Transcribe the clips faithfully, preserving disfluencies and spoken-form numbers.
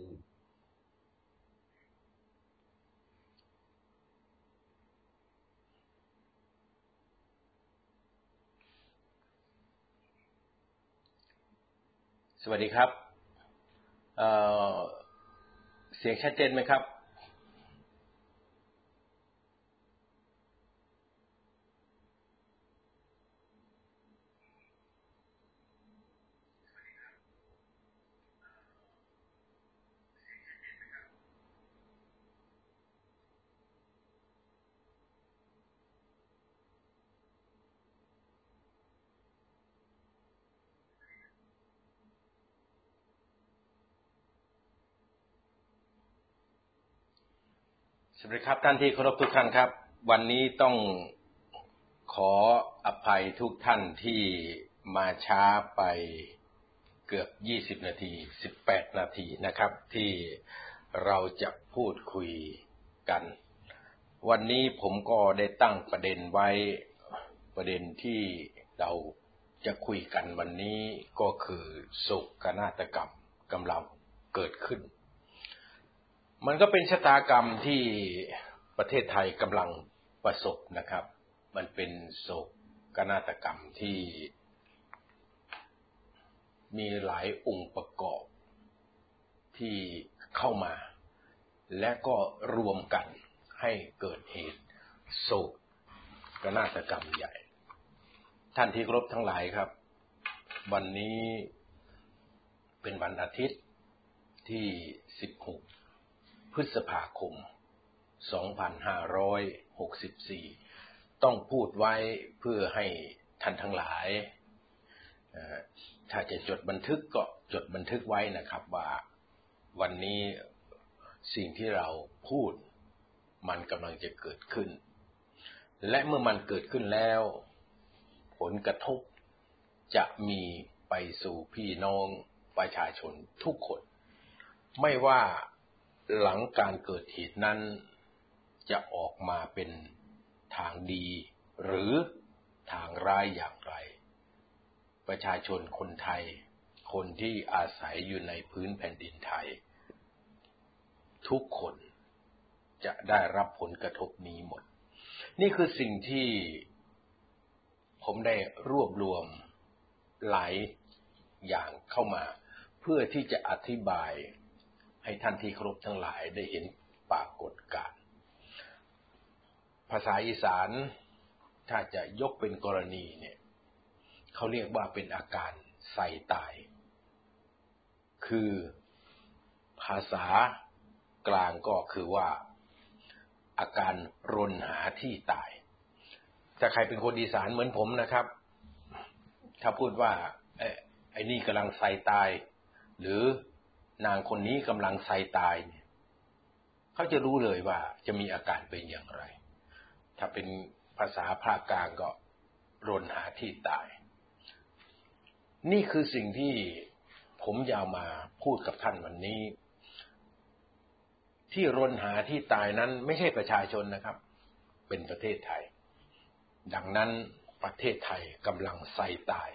ขึ้นสวัสดีครับเอ่อเสียงชัดเจนไหมครับสวัสดีครับท่านที่เคารพทุกท่านครับวันนี้ต้องขออภัยทุกท่านที่มาช้าไปเกือบยี่สิบนาทีสิบแปดนาทีนะครับที่เราจะพูดคุยกันวันนี้ผมก็ได้ตั้งประเด็นไว้ประเด็นที่เราจะคุยกันวันนี้ก็คือโศกนาฏกรรมกำลังเกิดขึ้นมันก็เป็นชะตากรรมที่ประเทศไทยกำลังประสบนะครับมันเป็นโศกนาฏกรรมที่มีหลายองค์ประกอบที่เข้ามาและก็รวมกันให้เกิดเหตุโศกนาฏกรรมใหญ่ท่านที่เคารพทั้งหลายครับวันนี้เป็นวันอาทิตย์ที่สิบหกพฤษภาคม สองพันห้าร้อยหกสิบสี่ ต้องพูดไว้เพื่อให้ท่านทั้งหลายถ้าจะจดบันทึกก็จดบันทึกไว้นะครับว่าวันนี้สิ่งที่เราพูดมันกำลังจะเกิดขึ้นและเมื่อมันเกิดขึ้นแล้วผลกระทบจะมีไปสู่พี่น้องประชาชนทุกคนไม่ว่าหลังการเกิดเหตุนั้นจะออกมาเป็นทางดีหรือทางร้ายอย่างไรประชาชนคนไทยคนที่อาศัยอยู่ในพื้นแผ่นดินไทยทุกคนจะได้รับผลกระทบนี้หมดนี่คือสิ่งที่ผมได้รวบรวมหลายอย่างเข้ามาเพื่อที่จะอธิบายให้ท่านที่เคารพทั้งหลายได้เห็นปรากฏการณ์ภาษาอีสานถ้าจะยกเป็นกรณีเนี่ยเขาเรียกว่าเป็นอาการใส่ตายคือภาษากลางก็คือว่าอาการรนหาที่ตายถ้าใครเป็นคนอีสานเหมือนผมนะครับถ้าพูดว่าไอ้ไอ้นี่กำลังใส่ตายหรือนางคนนี้กำลังใส่ตายเนี่ยเขาจะรู้เลยว่าจะมีอาการเป็นอย่างไรถ้าเป็นภาษาภาคกลางก็รนหาที่ตายนี่คือสิ่งที่ผมอยากมาพูดกับท่านวันนี้ที่รนหาที่ตายนั้นไม่ใช่ประชาชนนะครับเป็นประเทศไทยดังนั้นประเทศไทยกำลังใส่ตาย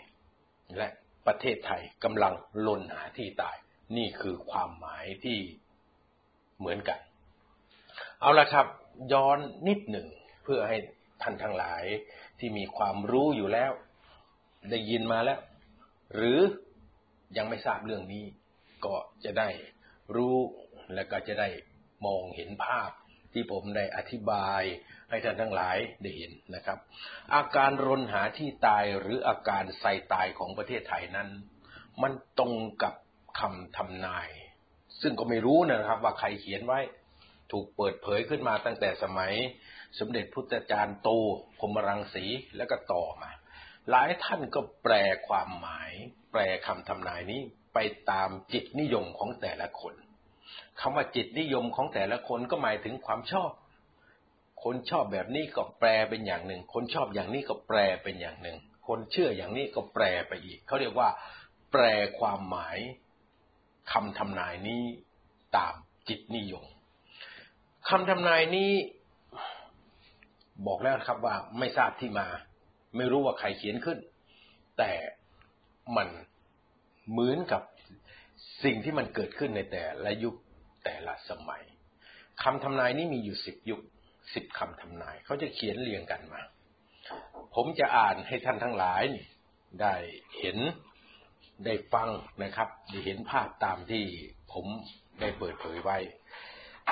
และประเทศไทยกำลังรนหาที่ตายนี่คือความหมายที่เหมือนกันเอาละครับย้อนนิดหนึ่งเพื่อให้ท่านทั้งหลายที่มีความรู้อยู่แล้วได้ยินมาแล้วหรือยังไม่ทราบเรื่องนี้ก็จะได้รู้และก็จะได้มองเห็นภาพที่ผมได้อธิบายให้ท่านทั้งหลายได้เห็นนะครับอาการรนหาที่ตายหรืออาการใส่ตายของประเทศไทยนั้นมันตรงกับคำทำนายซึ่งก็ไม่รู้นะครับว่าใครเขียนไว้ถูกเปิดเผยขึ้นมาตั้งแต่สมัยสมเด็จพุทธจารย์โตพรหมรังสีแล้วก็ต่อมาหลายท่านก็แปลความหมายแปลคำทำนายนี้ไปตามจิตนิยมของแต่ละคนคำว่าจิตนิยมของแต่ละคนก็หมายถึงความชอบคนชอบแบบนี้ก็แปลเป็นอย่างหนึ่งคนชอบอย่างนี้ก็แปลเป็นอย่างหนึ่งคนเชื่ออย่างนี้ก็แปลไปอีกเขาเรียกว่าแปลความหมายคำทำนายนี้ตามจิตนิยมคำทำนายนี้บอกแล้วครับว่าไม่ทราบที่มาไม่รู้ว่าใครเขียนขึ้นแต่มันเหมือนกับ สิ่งที่มันเกิดขึ้นในแต่ละยุคแต่ละสมัยคำทำนายนี้มีอยู่สิบยุคสิบคำทำนายเขาจะเขียนเรียงกันมาผมจะอ่านให้ท่านทั้งหลายได้เห็นได้ฟังนะครับได้เห็นภาพตามที่ผมได้เปิดเผยไว้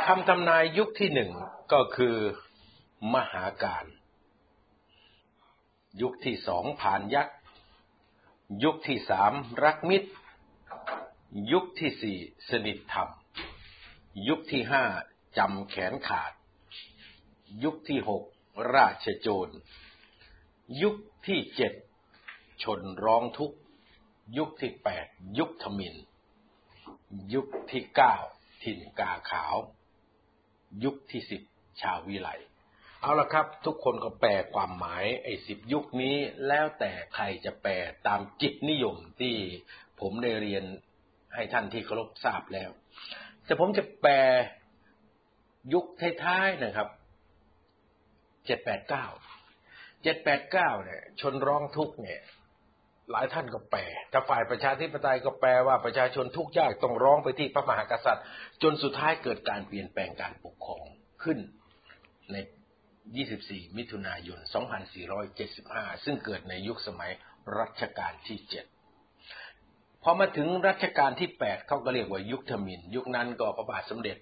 คำทำนายยุคที่หนึ่งก็คือมหาการยุคที่สองผ่านยักษ์ยุคที่สามรักมิตรยุคที่สี่สนิทธรรมยุคที่ห้าจำแขนขาดยุคที่หกราชโจรยุคที่เจ็ดชนร้องทุกข์ยุคที่แปดยุคทมิฬยุคที่เก้าถิ่นกาขาวยุคที่สิบชาววิไลเอาละครับทุกคนก็แปลความหมายไอ้สิบยุคนี้แล้วแต่ใครจะแปลตามจิตนิยมที่ผมได้เรียนให้ท่านที่เคารพทราบแล้วแต่ผมจะแปลยุคท้ายๆนะครับเจ็ดแปดเก้า เจ็ดแปดเก้าเนี่ยชนร้องทุกข์เนี่ยหลายท่านก็แปลถ้าฝ่ายประชาธิปไตยก็แปลว่าประชาชนทุกข์ยากต้องร้องไปที่พระมหากษัตริย์จนสุดท้ายเกิดการเปลี่ยนแปลงการปกครองขึ้นในยี่สิบสี่มิถุนายนสองพันสี่ร้อยเจ็ดสิบห้าซึ่งเกิดในยุคสมัยรัชกาลที่เจ็ดพอมาถึงรัชกาลที่แปดเขาก็เรียกว่ายุคทมิฬยุคนั้นก็พระบาทสมเด็จ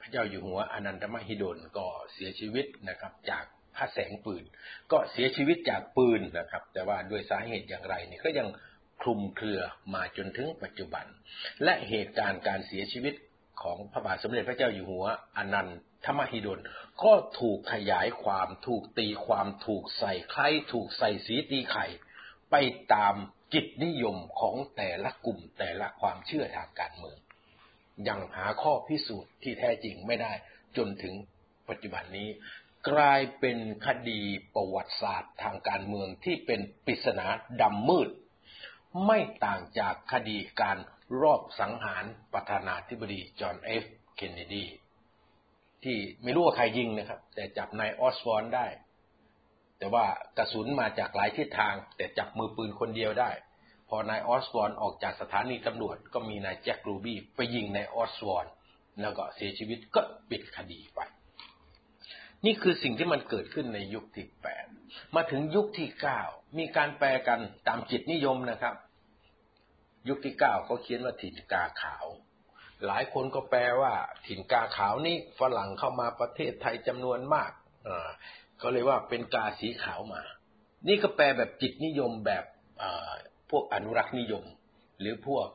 พระเจ้าอยู่หัวอนันทมหิดลก็เสียชีวิตนะครับจากพระแสงปืนก็เสียชีวิตจากปืนนะครับแต่ว่าด้วยสาเหตุอย่างไรเนี่ยก็ยังคลุมเครือมาจนถึงปัจจุบันและเหตุการณ์การเสียชีวิตของพระบาทสมเด็จพระเจ้าอยู่หัวอนันทมหิดลก็ถูกขยายความถูกตีความถูกใส่ไข่ถูกใส่สีตีไข่ไปตามจิตนิยมของแต่ละกลุ่มแต่ละความเชื่อทางการเมืองยังหาข้อพิสูจน์ที่แท้จริงไม่ได้จนถึงปัจจุบันนี้กลายเป็นคดีประวัติศาสตร์ทางการเมืองที่เป็นปริศนาดำมืดไม่ต่างจากคดีการรอบสังหารประธานาธิบดีจอห์นเอฟเคนเนดีที่ไม่รู้ว่าใครยิงนะครับแต่จับนายออสบอร์นได้แต่ว่ากระสุนมาจากหลายทิศทางแต่จับมือปืนคนเดียวได้พอนายออสบอร์นออกจากสถานีตำรวจก็มีนายแจ็ครูบี้ไปยิงนายออสบอร์นแล้วก็เสียชีวิตก็ปิดคดีไปนี่คือสิ่งที่มันเกิดขึ้นในยุคที่แปดมาถึงยุคที่เก้ามีการแปลกันตามจิตนิยมนะครับยุคที่เก้าเขาเขียนว่าถิ่นกาขาวหลายคนก็แปลว่าถิ่นกาขาวนี่ฝรั่งเข้ามาประเทศไทยจำนวนมากอ่าเขาเลยว่าเป็นกาสีขาวมานี่ก็แปลแบบจิตนิยมแบบอ่าพวกอนุรักษ์นิยมหรือพวก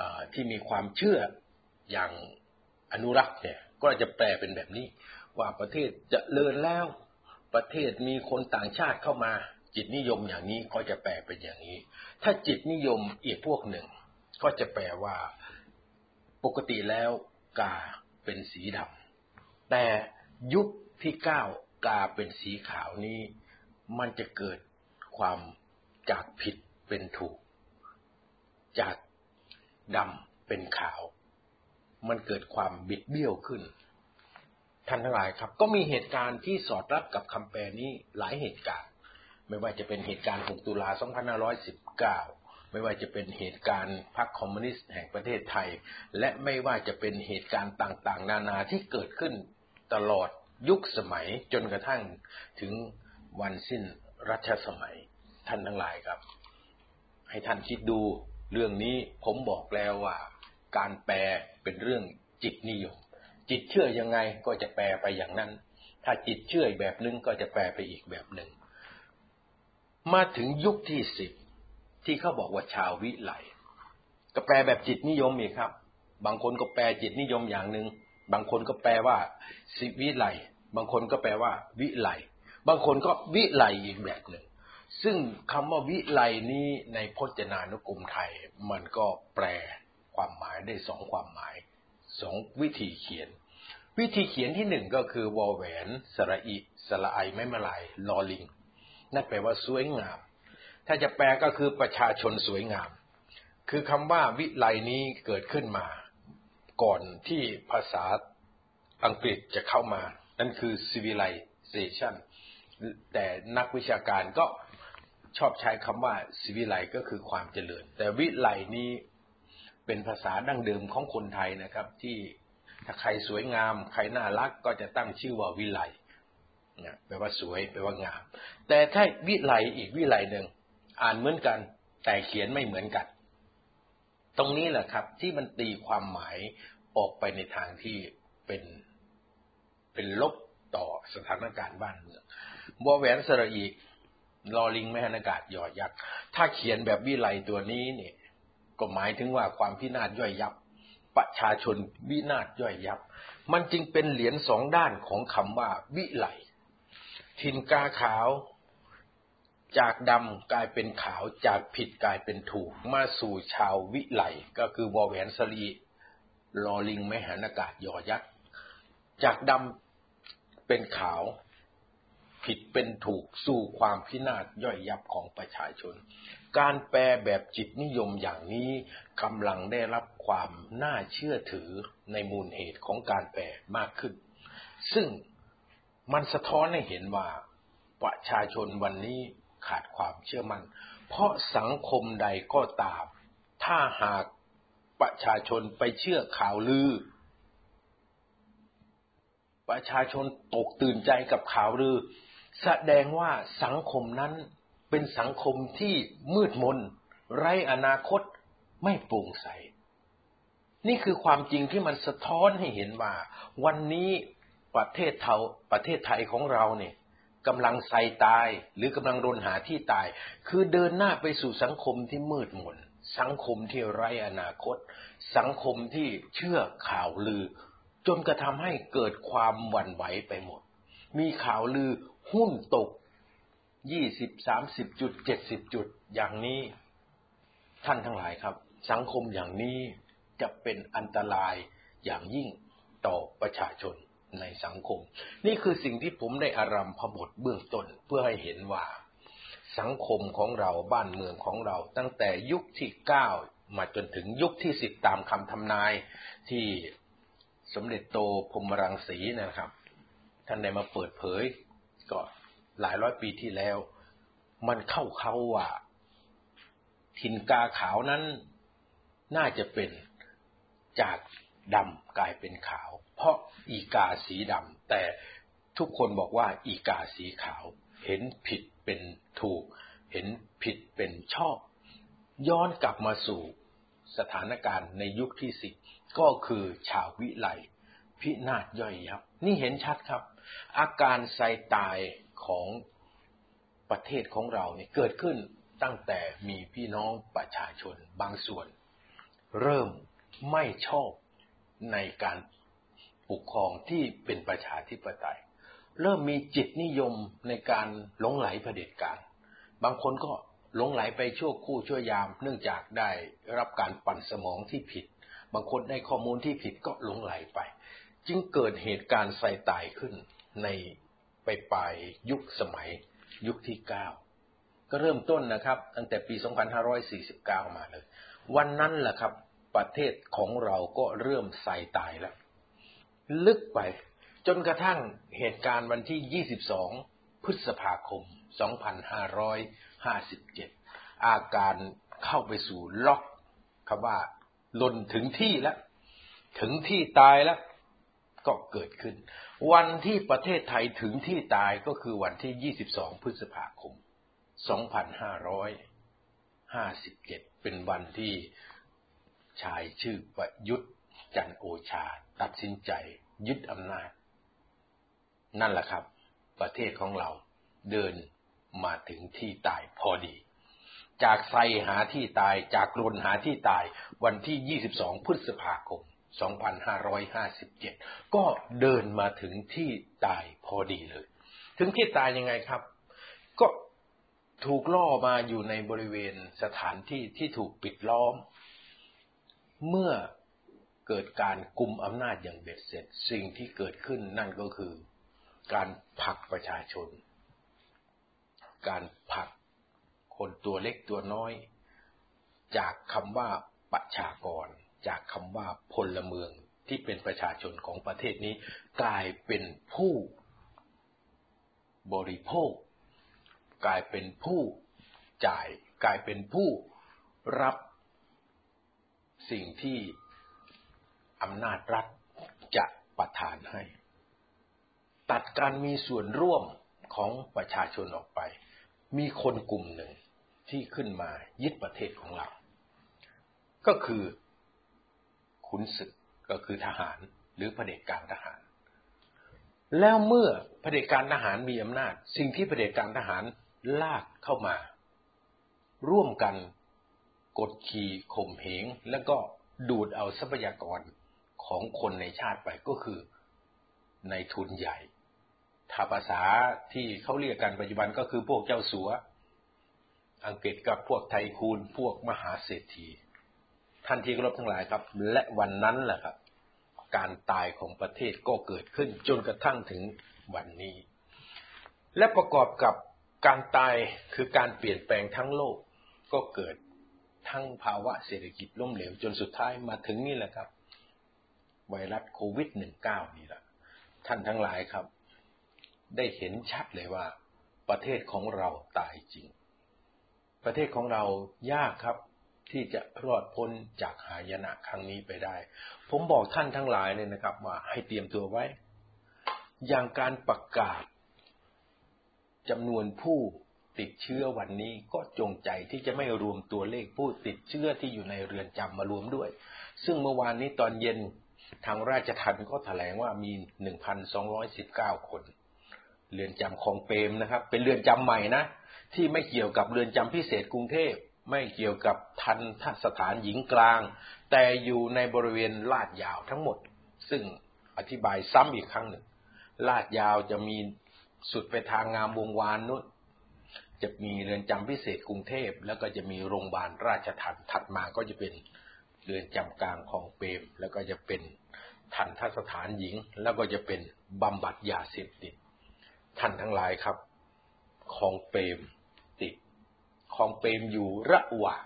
อ่าที่มีความเชื่ออย่างอนุรักษ์เนี่ยก็จะแปลเป็นแบบนี้ว่าประเทศเจริญแล้วประเทศมีคนต่างชาติเข้ามาจิตนิยมอย่างนี้ก็จะแปลเป็นอย่างนี้ถ้าจิตนิยมอีกพวกหนึ่งก็จะแปลว่าปกติแล้วกาเป็นสีดำแต่ยุคที่เก้ากาเป็นสีขาวนี้มันจะเกิดความจากผิดเป็นถูกจากดำเป็นขาวมันเกิดความบิดเบี้ยวขึ้นท่านทั้งหลายครับก็มีเหตุการณ์ที่สอดรับกับคำแปลนี้หลายเหตุการณ์ไม่ว่าจะเป็นเหตุการณ์หกตุลาสองพันห้าร้อยสิบเก้าไม่ว่าจะเป็นเหตุการณ์พรรคคอมมิวนิสต์แห่งประเทศไทยและไม่ว่าจะเป็นเหตุการณ์ต่างๆนานาที่เกิดขึ้นตลอดยุคสมัยจนกระทั่งถึงวันสิ้นรัชสมัยท่านทั้งหลายครับให้ท่านคิดดูเรื่องนี้ผมบอกแล้วว่าการแปลเป็นเรื่องจิตนิยมจิตเชื่อยังไงก็จะแปลไปอย่างนั้นถ้าจิตเชื่ออีกแบบนึงก็จะแปลไปอีกแบบนึงมาถึงยุคที่สิบที่เขาบอกว่าชาววิไลก็แปลแบบจิตนิยมอีกครับบางคนก็แปลจิตนิยมอย่างนึงบางคนก็แปลว่าสิวิไลบางคนก็แปลว่าวิไลบางคนก็วิไลอีกแบบนึงซึ่งคำว่าวิไลนี้ในพจนานุกรมไทยมันก็แปลความหมายได้สองความหมายสองวิธีเขียนวิธีเขียนที่หนึ่งก็คือวอแหวนสระอิสระไอไม้มะลายลอลิงนั่นแปลว่าสวยงามถ้าจะแปลก็คือประชาชนสวยงามคือคำว่าวิไลนี้เกิดขึ้นมาก่อนที่ภาษาอังกฤษจะเข้ามานั่นคือ civilization แต่นักวิชาการก็ชอบใช้คำว่า civilization ก็คือความเจริญแต่วิไลนี้ เป็นภาษาดั้งเดิมของคนไทยนะครับที่ถ้าใครสวยงามใครน่ารักก็จะตั้งชื่อว่าวิไลนะแปลว่าสวยแปลว่างามแต่ถ้าวิไลอีกวิไลหนึ่งอ่านเหมือนกันแต่เขียนไม่เหมือนกันตรงนี้แหละครับที่มันตีความหมายออกไปในทางที่เป็นเป็นลบต่อสถานการณ์บ้านเมืองวอแหวนสระอีลอลิงแม่นอากาศหยอยักษ์ถ้าเขียนแบบวิไลตัวนี้เนี่ยก็หมายถึงว่าความพินาศย่อยยับประชาชนวินาศย่อยยับมันจึงเป็นเหรียญสองด้านของคำว่าวิไลถิ่นกาขาวจากดำกลายเป็นขาวจากผิดกลายเป็นถูกมาสู่ชาววิไลก็คือวอแหวนสระอีลอลิงแม่นอากาศหยอยักษ์จากดำเป็นขาวผิดเป็นถูกสู่ความพินาศย่อยยับของประชาชนการแปลแบบจิตนิยมอย่างนี้กำลังได้รับความน่าเชื่อถือในมูลเหตุของการแปลมากขึ้นซึ่งมันสะท้อนให้เห็นว่าประชาชนวันนี้ขาดความเชื่อมั่นเพราะสังคมใดก็ตามถ้าหากประชาชนไปเชื่อข่าวลือประชาชนตกตื่นใจกับข่าวลือแสดงว่าสังคมนั้นเป็นสังคมที่มืดมนไร้อนาคตไม่โปร่งใสนี่คือความจริงที่มันสะท้อนให้เห็นว่าวันนี้ประเทศเทาประเทศไทยของเราเนี่ยกำลังไซตายหรือกำลังรนหาที่ตายคือเดินหน้าไปสู่สังคมที่มืดมนสังคมที่ไร้อนาคตสังคมที่เชื่อข่าวลือจนกระทำให้เกิดความหวั่นไหวไปหมดมีข่าวลือหุ้นตกยี่สิบ สามสิบจุดเจ็ดสิบจุดอย่างนี้ท่านทั้งหลายครับสังคมอย่างนี้จะเป็นอันตรายอย่างยิ่งต่อประชาชนในสังคมนี่คือสิ่งที่ผมได้อารัมพบทเบื้องต้นเพื่อให้เห็นว่าสังคมของเราบ้านเมืองของเราตั้งแต่ยุคที่เก้ามาจนถึงยุคที่สิบตามคำทำนายที่สมเด็จโตพรหมรังสีนะครับท่านได้มาเปิดเผยก็หลายร้อยปีที่แล้วมันเข้าเขาว่าถิ่นกาขาวนั้นน่าจะเป็นจากดำกลายเป็นขาวเพราะอีกาสีดำแต่ทุกคนบอกว่าอีกาสีขาวเห็นผิดเป็นถูกเห็นผิดเป็นชอบย้อนกลับมาสู่สถานการณ์ในยุคที่สิบก็คือชาววิไลพินาศย่อยยับนี่เห็นชัดครับอาการไซตายของประเทศของเราเนี่ยเกิดขึ้นตั้งแต่มีพี่น้องประชาชนบางส่วนเริ่มไม่ชอบในการปกครองที่เป็นประชาธิปไตยเริ่มมีจิตนิยมในการหลงไหลเผด็จการบางคนก็หลงไหลไปชั่วคู่ชั่วยามเนื่องจากได้รับการปั่นสมองที่ผิดบางคนได้ข้อมูลที่ผิดก็หลงไหลไปจึงเกิดเหตุการณ์ไซตายขึ้นในไปปลายยุคสมัยยุคที่เก้าก็เริ่มต้นนะครับตั้งแต่ปีสองพันห้าร้อยสี่สิบเก้ามาเลยวันนั้นแหละครับประเทศของเราก็เริ่มไซตายแล้วลึกไปจนกระทั่งเหตุการณ์วันที่ยี่สิบสองพฤษภาคมสองพันห้าร้อยห้าสิบเจ็ดอาการเข้าไปสู่ล็อกคำว่าลนถึงที่แล้วถึงที่ตายแล้วก็เกิดขึ้นวันที่ประเทศไทยถึงที่ตายก็คือวันที่ยี่สิบสองพฤษภาคมสองพันห้าร้อยห้าสิบเจ็ดเป็นวันที่ชายชื่อประยุทธ์จันทร์โอชาตัดสินใจยึดอำนาจนั่นแหละครับประเทศของเราเดินมาถึงที่ตายพอดีจากไซหาที่ตายจากรนหาที่ตายวันที่ยี่สิบสองพฤษภาคมสองพันห้าร้อยห้าสิบเจ็ดก็เดินมาถึงที่ตายพอดีเลยถึงที่ตายยังไงครับก็ถูกล่อมาอยู่ในบริเวณสถานที่ที่ถูกปิดล้อมเมื่อเกิดการกุมอำนาจอย่างเบ็ดเสร็จสิ่งที่เกิดขึ้นนั่นก็คือการผลักประชาชนการผลักคนตัวเล็กตัวน้อยจากคำว่าประชากรจากคำว่าพลเมืองที่เป็นประชาชนของประเทศนี้กลายเป็นผู้บริโภคกลายเป็นผู้จ่ายกลายเป็นผู้รับ สิ่งที่อำนาจรัฐจะประทานให้ตัดการมีส่วนร่วมของประชาชนออกไปมีคนกลุ่มหนึ่งที่ขึ้นมายึดประเทศของเราก็คือขุนศึกก็คือทหารหรือเผด็จการทหารแล้วเมื่อเผด็จการทหารมีอำนาจสิ่งที่เผด็จการทหารลากเข้ามาร่วมกันกดขี่ข่มเหงแล้วก็ดูดเอาทรัพยากรของคนในชาติไปก็คือในทุนใหญ่ถ้าภาษาที่เขาเรียกกันปัจจุบันก็คือพวกเจ้าสัวอังกฤษกับพวกไทคูนพวกมหาเศรษฐีท่านที่เคารพทั้งหลายครับและวันนั้นแหละครับการตายของประเทศก็เกิดขึ้นจนกระทั่งถึงวันนี้และประกอบกับการตายคือการเปลี่ยนแปลงทั้งโลกก็เกิดทั้งภาวะเศรษฐกิจล้มเหลวจนสุดท้ายมาถึงนี่แหละครับไวรัสโควิด สิบเก้า นี่แหละท่านทั้งหลายครับได้เห็นชัดเลยว่าประเทศของเราตายจริงประเทศของเรายากครับที่จะรอดพ้นจากหายนะครั้งนี้ไปได้ผมบอกท่านทั้งหลายเลยนะครับว่าให้เตรียมตัวไว้อย่างการประกาศจำนวนผู้ติดเชื้อวันนี้ก็จงใจที่จะไม่รวมตัวเลขผู้ติดเชื้อที่อยู่ในเรือนจำมารวมด้วยซึ่งเมื่อวานนี้ตอนเย็นทางราชทัณฑ์ก็แถลงว่ามี หนึ่งพันสองร้อยสิบเก้า คนเรือนจำคลองเปรมนะครับเป็นเรือนจำใหม่นะที่ไม่เกี่ยวกับเรือนจำพิเศษกรุงเทพไม่เกี่ยวกับทันทสถานหญิงกลางแต่อยู่ในบริเวณลาดยาวทั้งหมดซึ่งอธิบายซ้ำอีกครั้งหนึ่งลาดยาวจะมีสุดไปทางงามวงวานนู้นจะมีเรือนจำพิเศษกรุงเทพแล้วก็จะมีโรงพยาบาลราชทัณฑ์ถัดมาก็จะเป็นเรือนจำกลางคลองเปรมแล้วก็จะเป็นทันทสถานหญิงแล้วก็จะเป็นบำบัดยาเสพติดท่านทั้งหลายครับคลองเปรมติดคลองเปรมอยู่ระหว่าง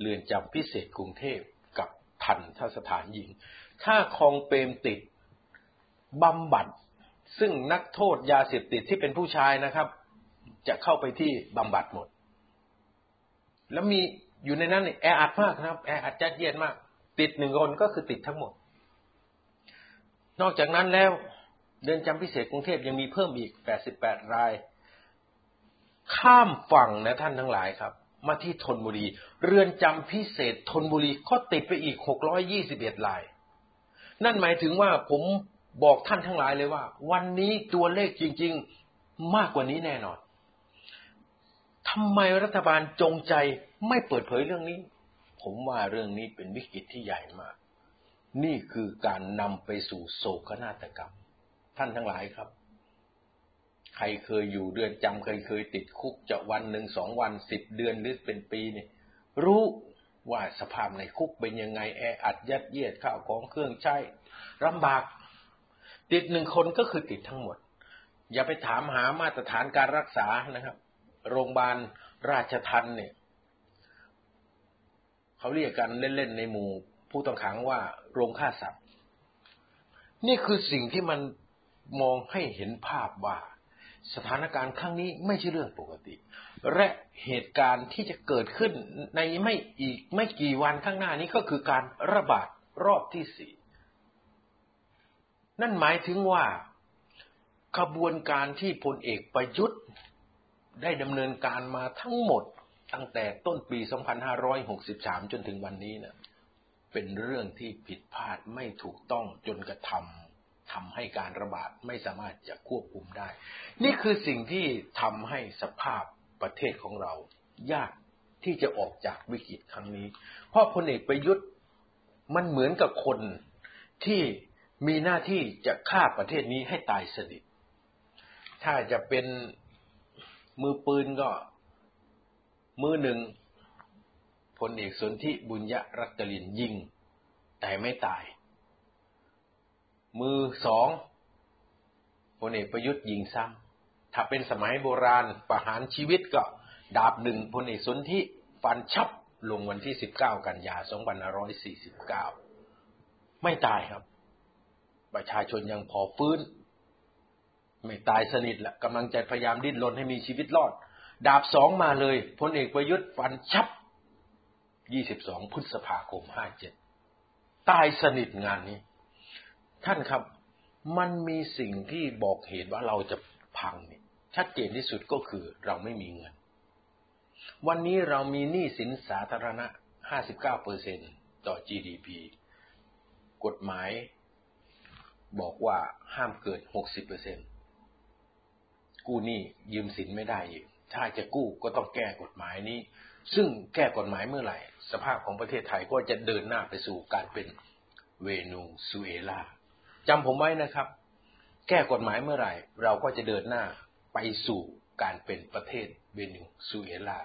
เรือนจำพิเศษกรุงเทพกับทันทสถานหญิงถ้าคลองเปรมติดบำบัดซึ่งนักโทษยาเสพติดที่เป็นผู้ชายนะครับจะเข้าไปที่บำบัดหมดแล้วมีอยู่ในนั้นแออัดมากนะครับแออัดจัดเย็นมากติดหนึ่งคนก็คือติดทั้งหมดนอกจากนั้นแล้วเรือนจำพิเศษกรุงเทพยังมีเพิ่มอีกแปดสิบแปดรายข้ามฝั่งนะท่านทั้งหลายครับมาที่ธนบุรีเรือนจำพิเศษธนบุรีก็ติดไปอีกหกร้อยยี่สิบเอ็ดรายนั่นหมายถึงว่าผมบอกท่านทั้งหลายเลยว่าวันนี้ตัวเลขจริงๆมากกว่านี้แน่นอนทำไมรัฐบาลจงใจไม่เปิดเผยเรื่องนี้ผมว่าเรื่องนี้เป็นวิกฤตที่ใหญ่มากนี่คือการนำไปสู่โศกนาฏกรรมท่านทั้งหลายครับใครเคยอยู่เรือนจำเคยเคยติดคุกจะวันหนึ่งสองวันสิบเดือนหรือเป็นปีนี่รู้ว่าสภาพในคุกเป็นยังไงแออัดยัดเยียดข้าวของเครื่องใช้ลำบากติดหนึ่งคนก็คือติดทั้งหมดอย่าไปถามหามาตรฐานการรักษานะครับโรงพยาบาลราชทัณฑ์เนี่ยเขาเรียกกันเล่นๆในหมู่ผู้ต้องขังว่าโรงฆ่าสัตว์นี่คือสิ่งที่มันมองให้เห็นภาพว่าสถานการณ์ครั้งนี้ไม่ใช่เรื่องปกติและเหตุการณ์ที่จะเกิดขึ้นในไม่อีกไม่กี่วันข้างหน้านี้ก็คือการระบาดรอบที่สี่นั่นหมายถึงว่ากระบวนการที่พลเอกประยุทธ์ได้ดำเนินการมาทั้งหมดตั้งแต่ต้นปีสองพันห้าร้อยหกสิบสามจนถึงวันนี้นะเป็นเรื่องที่ผิดพลาดไม่ถูกต้องจนกระทำทำให้การระบาดไม่สามารถจะควบคุมได้นี่คือสิ่งที่ทำให้สภาพประเทศของเรายากที่จะออกจากวิกฤตครั้งนี้เพราะพลเอกประยุทธ์มันเหมือนกับคนที่มีหน้าที่จะฆ่าประเทศนี้ให้ตายสนิทถ้าจะเป็นมือปืนก็มือหนึ่งพลเอกสนธิบุญยรัตรินยิงแต่ไม่ตายมือสองพลเอกประยุทธ์ยิงซ้ำถ้าเป็นสมัยโบราณประหารชีวิตก็ดาบหนึ่งพลเอกสนธิฟันชับลงวันที่สิบเก้ากันยายนสองพันห้าร้อยสี่สิบเก้าไม่ตายครับประชาชนยังพอฟื้นไม่ตายสนิทละกำลังจะพยายามดิ้นรนให้มีชีวิตรอดดาบสองมาเลยพลเอกประยุทธ์ฟันชับ ยี่สิบสองพฤษภาคมห้าเจ็ดตายสนิทงานนี้ท่านครับมันมีสิ่งที่บอกเหตุว่าเราจะพังนี่ชัดเจนที่สุดก็คือเราไม่มีเงินวันนี้เรามีหนี้สินสาธารณะ ห้าสิบเก้าเปอร์เซ็นต์ ต่อ จี ดี พี กฎหมายบอกว่าห้ามเกิน หกสิบเปอร์เซ็นต์ กู้หนี้ยืมสินไม่ได้อีกถ้าจะกู้ก็ต้องแก้กฎหมายนี้ซึ่งแก้กฎหมายเมื่อไหร่สภาพของประเทศไทยก็จะเดินหน้าไปสู่การเป็นเวเนซุเอลาจำผมไว้นะครับแก้กฎหมายเมื่อไหร่เราก็จะเดินหน้าไปสู่การเป็นประเทศเวเนซุเอลา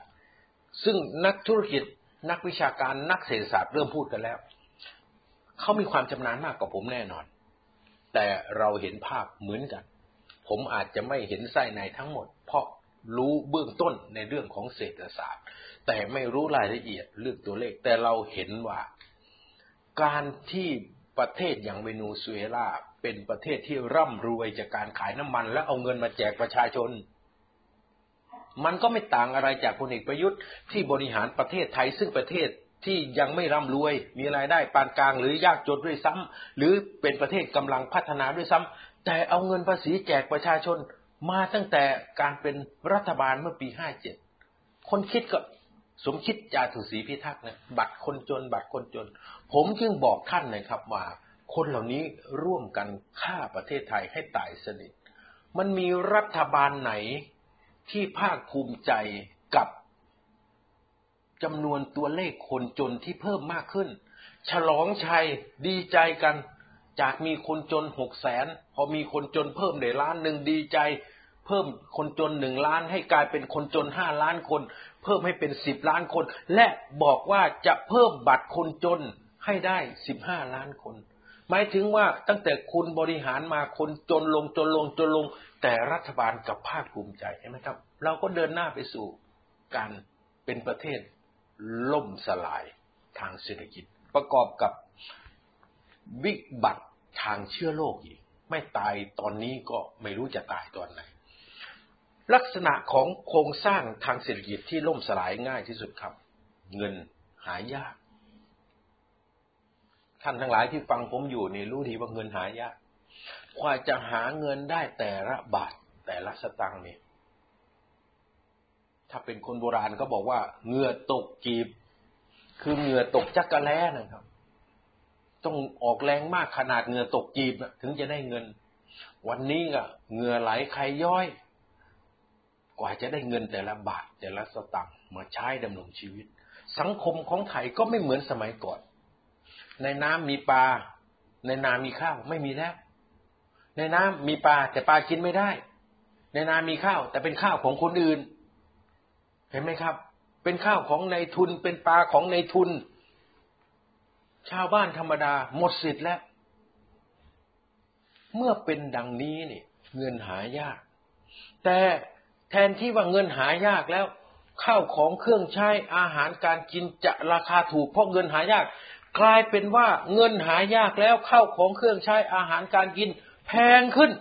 ซึ่งนักธุรกิจนักวิชาการนักเศรษฐศาสตร์เริ่มพูดกันแล้วเขามีความชำนาญมากกว่าผมแน่นอนแต่เราเห็นภาพเหมือนกันผมอาจจะไม่เห็นไส้ในทั้งหมดเพราะรู้เบื้องต้นในเรื่องของเศรษฐศาสตร์แต่ไม่รู้รายละเอียดเรื่องตัวเลขแต่เราเห็นว่าการที่ประเทศอย่างเวเนซุเอลาเป็นประเทศที่ร่ำรวยจากการขายน้ำมันและเอาเงินมาแจกประชาชนมันก็ไม่ต่างอะไรจากพลเอกประยุทธ์ที่บริหารประเทศไทยซึ่งประเทศที่ยังไม่ร่ำรวยมีรายได้ปานกลางหรือยากจนด้วยซ้ำหรือเป็นประเทศกำลังพัฒนาด้วยซ้ำแต่เอาเงินภาษีแจกประชาชนมาตั้งแต่การเป็นรัฐบาลเมื่อปีห้าเจ็ดคนคิดก็สมคิดจาตุศรีพิทักษ์นะบัตรคนจนบัตรคนจนผมจึงบอกท่านนะครับว่าคนเหล่านี้ร่วมกันฆ่าประเทศไทยให้ตายสนิทมันมีรัฐบาลไหนที่ภาคภูมิใจกับจำนวนตัวเลขคนจนที่เพิ่มมากขึ้นฉลองชัยดีใจกันจากมีคนจน หกแสน พอมีคนจนเพิ่มได้ล้านนึงดีใจเพิ่มคนจนหนึ่งล้านให้กลายเป็นคนจนห้าล้านคนเพิ่มให้เป็นสิบล้านคนและบอกว่าจะเพิ่มบัตรคนจนให้ได้สิบห้าล้านคนหมายถึงว่าตั้งแต่คุณบริหารมาคนจนลงจนลงจนลงแต่รัฐบาลกับภาคภูมิใจใช่ไหมครับเราก็เดินหน้าไปสู่การเป็นประเทศล่มสลายทางเศรษฐกิจประกอบกับวิบัติทางเชื้อโรคอีกไม่ตายตอนนี้ก็ไม่รู้จะตายตอนไหนลักษณะของโครงสร้างทางเศรษฐกิจที่ล่มสลายง่ายที่สุดครับเงินหายากท่านทั้งหลายที่ฟังผมอยู่นี่รู้ดีว่าเงินหายากกว่าจะหาเงินได้แต่ละบาทแต่ละสตางค์นี่ถ้าเป็นคนโบราณก็บอกว่าเหงื่อตกกีบคือเหงื่อตกจักกะแล้นะครับต้องออกแรงมากขนาดเหงื่อตกกีบถึงจะได้เงินวันนี้ก็เหงื่อไหลใครย้อยกว่าจะได้เงินแต่ละบาทแต่ละสตางค์มาใช้ดำรงชีวิตสังคมของไทยก็ไม่เหมือนสมัยก่อนในน้ำมีปลาในนามีข้าวไม่มีแล้วในน้ำมีปลาแต่ปลากินไม่ได้ในนามีข้าวแต่เป็นข้าวของคนอื่นเห็นไหมครับเป็นข้าวของนายทุนเป็นปลาของนายทุนชาวบ้านธรรมดาหมดสิทธิ์แล้วเมื่อเป็นดังนี้นี่เงินหายากแต่แทนที่ว่าเงินหายากแล้วข้าวของเครื่องใช้อาหารการกินจะราคาถูกเพราะเงินหายากกลายเป็นว่าเงินหายากแล้วข้าวของเครื่องใช้อาหารการกินแพงขึ้น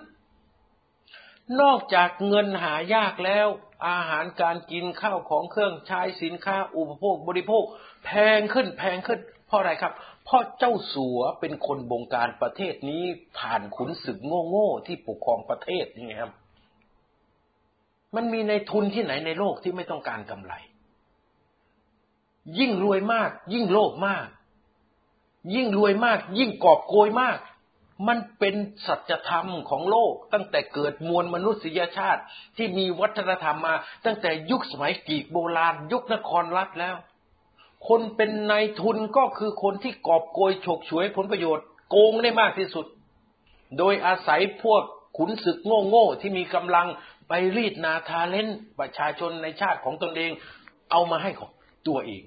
นอกจากเงินหายากแล้วอาหารการกินข้าวของเครื่องใช้สินค้าอุปโภคบริโภคแพงขึ้นแพงขึ้นเพราะอะไรครับเพราะเจ้าสัวเป็นคนบงการประเทศนี้ผ่านขุนศึกโง่ๆที่ปกครองประเทศนี่ครับมันมีในทุนที่ไหนในโลกที่ไม่ต้องการกำไรยิ่งรวยมากยิ่งโลภมากยิ่งรวยมากยิ่งกอบโกยมากมันเป็นสัจธรรมของโลกตั้งแต่เกิดมวลมนุษยชาติที่มีวัฒนธรรมมาตั้งแต่ยุคสมัยกรีกโบราณยุคนครรัฐแล้วคนเป็นนายทุนก็คือคนที่กอบโกยฉกฉวยผลประโยชน์โกงได้มากที่สุดโดยอาศัยพวกขุนศึกโง่ๆที่มีกำลังไปรีดนาทาเล่นประชาชนในชาติของตนเองเอามาให้ของตัวเอง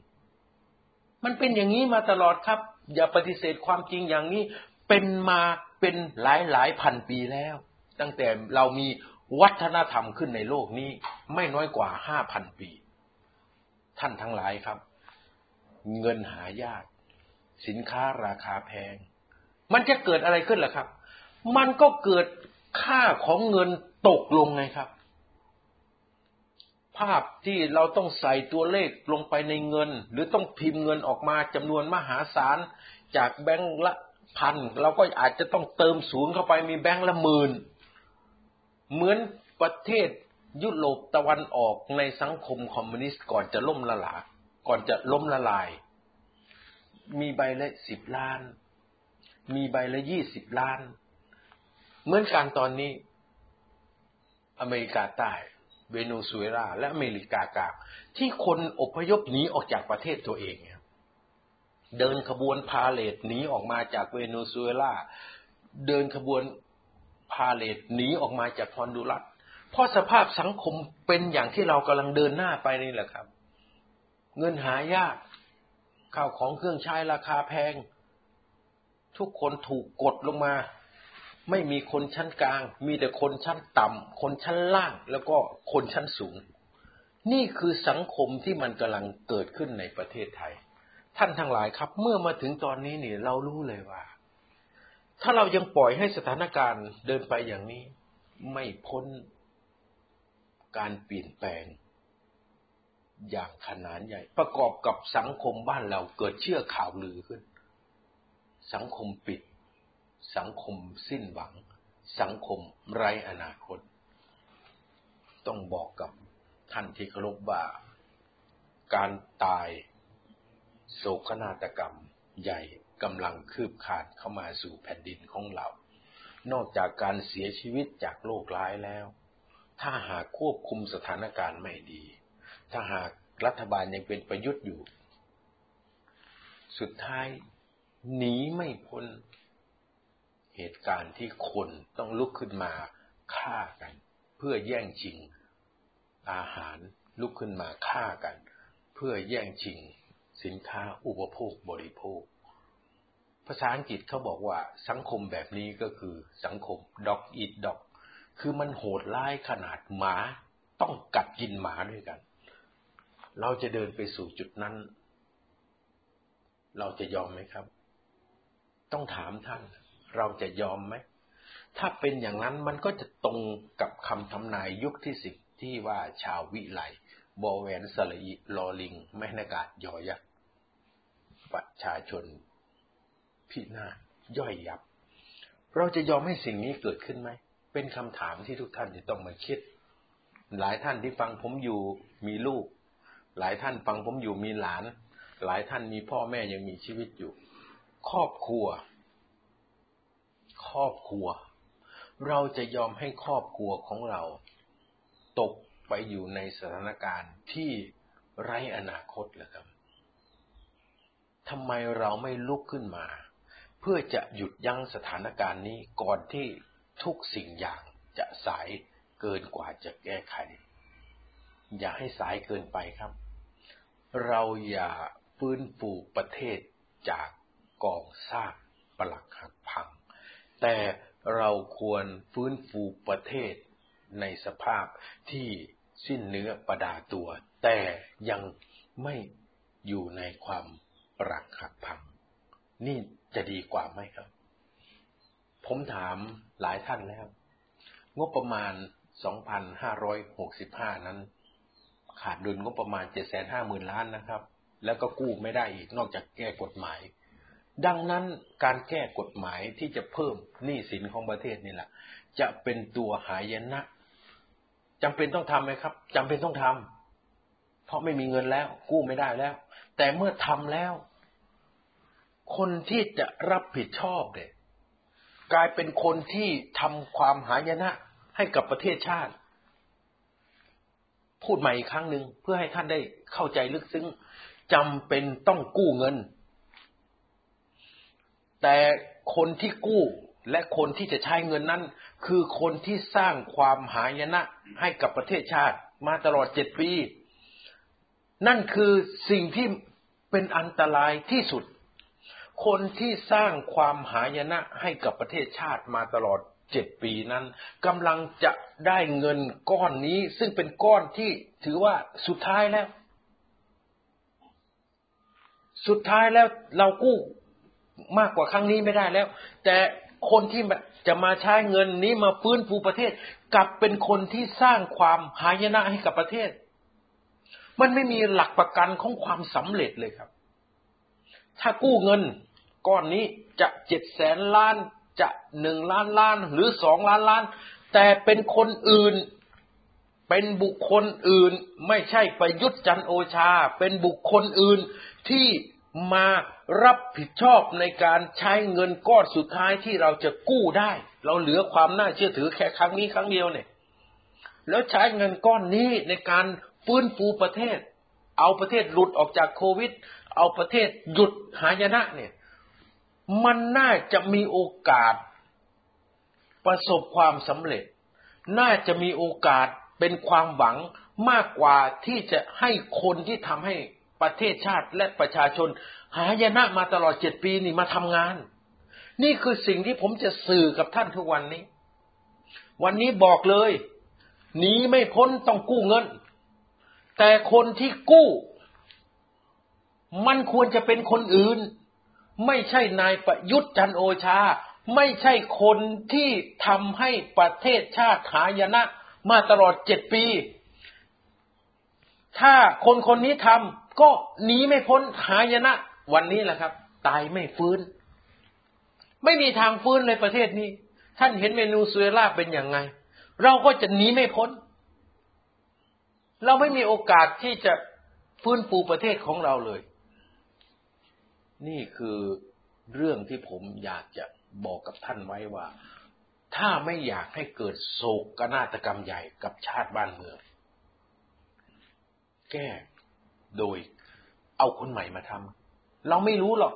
มันเป็นอย่างนี้มาตลอดครับอย่าปฏิเสธความจริงอย่างนี้เป็นมาเป็นหลายหลายพันปีแล้วตั้งแต่เรามีวัฒนธรรมขึ้นในโลกนี้ไม่น้อยกว่า ห้าพัน ปีท่านทั้งหลายครับเงินหายากสินค้าราคาแพงมันจะเกิดอะไรขึ้นล่ะครับมันก็เกิดค่าของเงินตกลงไงครับ ภาพที่เราต้องใส่ตัวเลขลงไปในเงินหรือต้องพิมพ์เงินออกมาจำนวนมหาศาลจากแบงค์ละพันเราก็อาจจะต้องเติมศูนย์เข้าไปมีแบงค์ละหมื่นเหมือนประเทศยุโรปตะวันออกในสังคมคอมมิวนิสต์ก่อนจะล่มละลายก่อนจะล้มละลายมีใบละสิบล้านมีใบละยี่สิบล้านเหมือนกันตอนนี้อเมริกาใต้เวเนซุเอลาและอเมริกากลางที่คนอพยพหนีออกจากประเทศตัวเองเดินขบวนพาเลทหนีออกมาจากเวเนซุเอลาเดินขบวนพาเลทหนีออกมาจากฮอนดูรัสเพราะสภาพสังคมเป็นอย่างที่เรากำลังเดินหน้าไปนี่แหละครับเงินหายากข้าวของเครื่องใช้ราคาแพงทุกคนถูกกดลงมาไม่มีคนชั้นกลางมีแต่คนชั้นต่ำคนชั้นล่างแล้วก็คนชั้นสูงนี่คือสังคมที่มันกำลังเกิดขึ้นในประเทศไทยท่านทั้งหลายครับเมื่อมาถึงตอนนี้นี่เรารู้เลยว่าถ้าเรายังปล่อยให้สถานการณ์เดินไปอย่างนี้ไม่พ้นการเปลี่ยนแปลงอย่างขนาดใหญ่ประกอบกับสังคมบ้านเราเกิดเชื่อข่าวลือขึ้นสังคมปิดสังคมสิ้นหวังสังคมไร้อนาคตต้องบอกกับท่านที่เคารพว่าการตายโศกนาฏกรรมใหญ่กำลังคืบคลานเข้ามาสู่แผ่นดินของเรานอกจากการเสียชีวิตจากโรคร้ายแล้วถ้าหากควบคุมสถานการณ์ไม่ดีถ้าหากรัฐบาลยังเป็นประยุทธ์อยู่สุดท้ายหนีไม่พ้นเหตุการณ์ที่คนต้องลุกขึ้นมาฆ่ากันเพื่อแย่งชิงอาหารลุกขึ้นมาฆ่ากันเพื่อแย่งชิงสินค้าอุปโภคบริโภคภาษาอังกฤษเขาบอกว่าสังคมแบบนี้ก็คือสังคม dog eat dog คือมันโหดร้ายขนาดหมาต้องกัดกินหมาด้วยกันเราจะเดินไปสู่จุดนั้นเราจะยอมไหมครับต้องถามท่านเราจะยอมไหมถ้าเป็นอย่างนั้นมันก็จะตรงกับคำทำนายยุคที่สิบที่ว่าชาววิไลบอแวนสระอิลอลิงแม่นากาศยอยักษ์ประชาชนพินาศย่อยยับเราจะยอมให้สิ่งนี้เกิดขึ้นไหมเป็นคำถามที่ทุกท่านจะต้องมาคิดหลายท่านที่ฟังผมอยู่มีลูกหลายท่านฟังผมอยู่มีหลานหลายท่านมีพ่อแม่ยังมีชีวิตอยู่ครอบครัวครอบครัวเราจะยอมให้ครอบครัวของเราตกไปอยู่ในสถานการณ์ที่ไร้อนาคตเหรอครับทำไมเราไม่ลุกขึ้นมาเพื่อจะหยุดยั้งสถานการณ์นี้ก่อนที่ทุกสิ่งอย่างจะสายเกินกว่าจะแก้ไขอย่าให้สายเกินไปครับเราอย่าฟื้นฟูประเทศจากกองซากปรักหักพังแต่เราควรฟื้นฟูประเทศในสภาพที่สิ้นเนื้อประดาตัวแต่ยังไม่อยู่ในความปรักหักพังนี่จะดีกว่าไหมครับผมถามหลายท่านแล้วงบประมาณ สองพันห้าร้อยหกสิบห้า นั้นขาดดุลงบประมาณ เจ็ดแสนห้าหมื่น ล้านนะครับแล้วก็กู้ไม่ได้อีกนอกจากแก้กฎหมายดังนั้นการแก้กฎหมายที่จะเพิ่มหนี้สินของประเทศนี่แหละจะเป็นตัวหายนะจำเป็นต้องทำไหมครับจำเป็นต้องทำเพราะไม่มีเงินแล้วกู้ไม่ได้แล้วแต่เมื่อทำแล้วคนที่จะรับผิดชอบเนี่ยกลายเป็นคนที่ทำความหายนะให้กับประเทศชาติพูดใหม่อีกครั้งหนึ่งเพื่อให้ท่านได้เข้าใจลึกซึ้งจำเป็นต้องกู้เงินแต่คนที่กู้และคนที่จะใช้เงินนั้นคือคนที่สร้างความหายนะให้กับประเทศชาติมาตลอดเจ็ดปีนั่นคือสิ่งที่เป็นอันตรายที่สุดคนที่สร้างความหายนะให้กับประเทศชาติมาตลอดเจ็ดปีนั้นกำลังจะได้เงินก้อนนี้ซึ่งเป็นก้อนที่ถือว่าสุดท้ายแล้วสุดท้ายแล้วเรากู้มากกว่าครั้งนี้ไม่ได้แล้วแต่คนที่จะมาใช้เงินนี้มาฟื้นฟูประเทศกลับเป็นคนที่สร้างความหายนะให้กับประเทศ มันไม่มีหลักประกันของความสำเร็จเลยครับถ้ากู้เงินก้อนนี้จะเจ็ดแสนล้านจะหนึ่งล้านล้านหรือสองล้านล้านแต่เป็นคนอื่นเป็นบุคคลอื่นไม่ใช่ประยุทธ์จันทร์โอชาเป็นบุคคลอื่นที่มารับผิดชอบในการใช้เงินก้อนสุดท้ายที่เราจะกู้ได้เราเหลือความน่าเชื่อถือแค่ครั้งนี้ครั้งเดียวเนี่ยแล้วใช้เงินก้อนนี้ในการฟื้นฟูประเทศเอาประเทศหลุดออกจากโควิดเอาประเทศหยุดหายนะเนี่ยมันน่าจะมีโอกาสประสบความสำเร็จน่าจะมีโอกาสเป็นความหวังมากกว่าที่จะให้คนที่ทำให้ประเทศชาติและประชาชนหายนะมาตลอดเจ็ดปีนี่มาทำงานนี่คือสิ่งที่ผมจะสื่อกับท่านทุกวันนี้วันนี้บอกเลยหนีไม่พ้นต้องกู้เงินแต่คนที่กู้มันควรจะเป็นคนอื่นไม่ใช่นายประยุทธ์จันทร์โอชาไม่ใช่คนที่ทำให้ประเทศชาติหายนะมาตลอดเจ็ดปีถ้าคนคนนี้ทำก็หนีไม่พ้นหายนะวันนี้แหละครับตายไม่ฟื้นไม่มีทางฟื้นในประเทศนี้ท่านเห็นเวเนซุเอลาเป็นอย่างไงเราก็จะหนีไม่พ้นเราไม่มีโอกาสที่จะฟื้นฟูประเทศของเราเลยนี่คือเรื่องที่ผมอยากจะบอกกับท่านไว้ว่าถ้าไม่อยากให้เกิดโศกนาฏกรรมใหญ่กับชาติบ้านเมืองแก้โดยเอาคนใหม่มาทำเราไม่รู้หรอก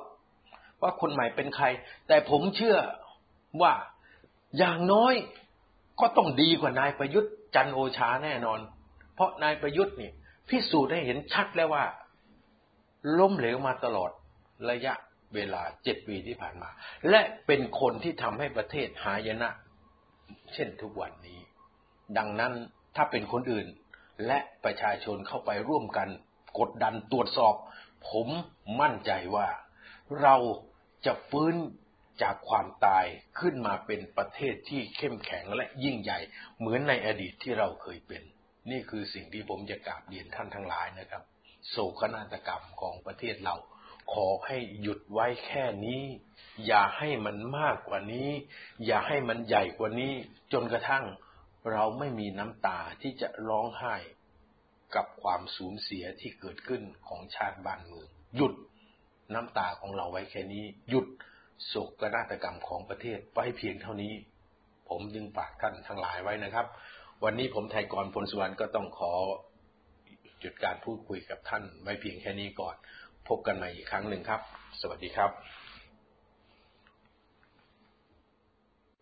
ว่าคนใหม่เป็นใครแต่ผมเชื่อว่าอย่างน้อยก็ต้องดีกว่านายประยุทธ์จันทร์โอชาแน่นอนเพราะนายประยุทธ์นี่พิสูจน์ให้เห็นชัดแล้วว่าล้มเหลวมาตลอดระยะเวลาเจ็ดปีที่ผ่านมาและเป็นคนที่ทำให้ประเทศหายนะเช่นทุกวันนี้ดังนั้นถ้าเป็นคนอื่นและประชาชนเข้าไปร่วมกันกดดันตรวจสอบผมมั่นใจว่าเราจะฟื้นจากความตายขึ้นมาเป็นประเทศที่เข้มแข็งและยิ่งใหญ่เหมือนในอดีตที่เราเคยเป็นนี่คือสิ่งที่ผมจะกราบเรียนท่านทั้งหลายนะครับโศกนาฏกรรมของประเทศเราขอให้หยุดไว้แค่นี้อย่าให้มันมากกว่านี้อย่าให้มันใหญ่กว่านี้จนกระทั่งเราไม่มีน้ำตาที่จะร้องไห้กับความสูญเสียที่เกิดขึ้นของชาติบ้านเมืองหยุดน้ำตาของเราไว้แค่นี้หยุดโศกนาฏกรรมของประเทศไว้เพียงเท่านี้ผมจึงฝากท่านทั้งหลายไว้นะครับวันนี้ผมไทยกรพลสุวรรณก็ต้องขอหยุดการพูดคุยกับท่านไว้เพียงแค่นี้ก่อนพบกันใหม่อีกครั้งหนึ่งครับสวัสดีครับ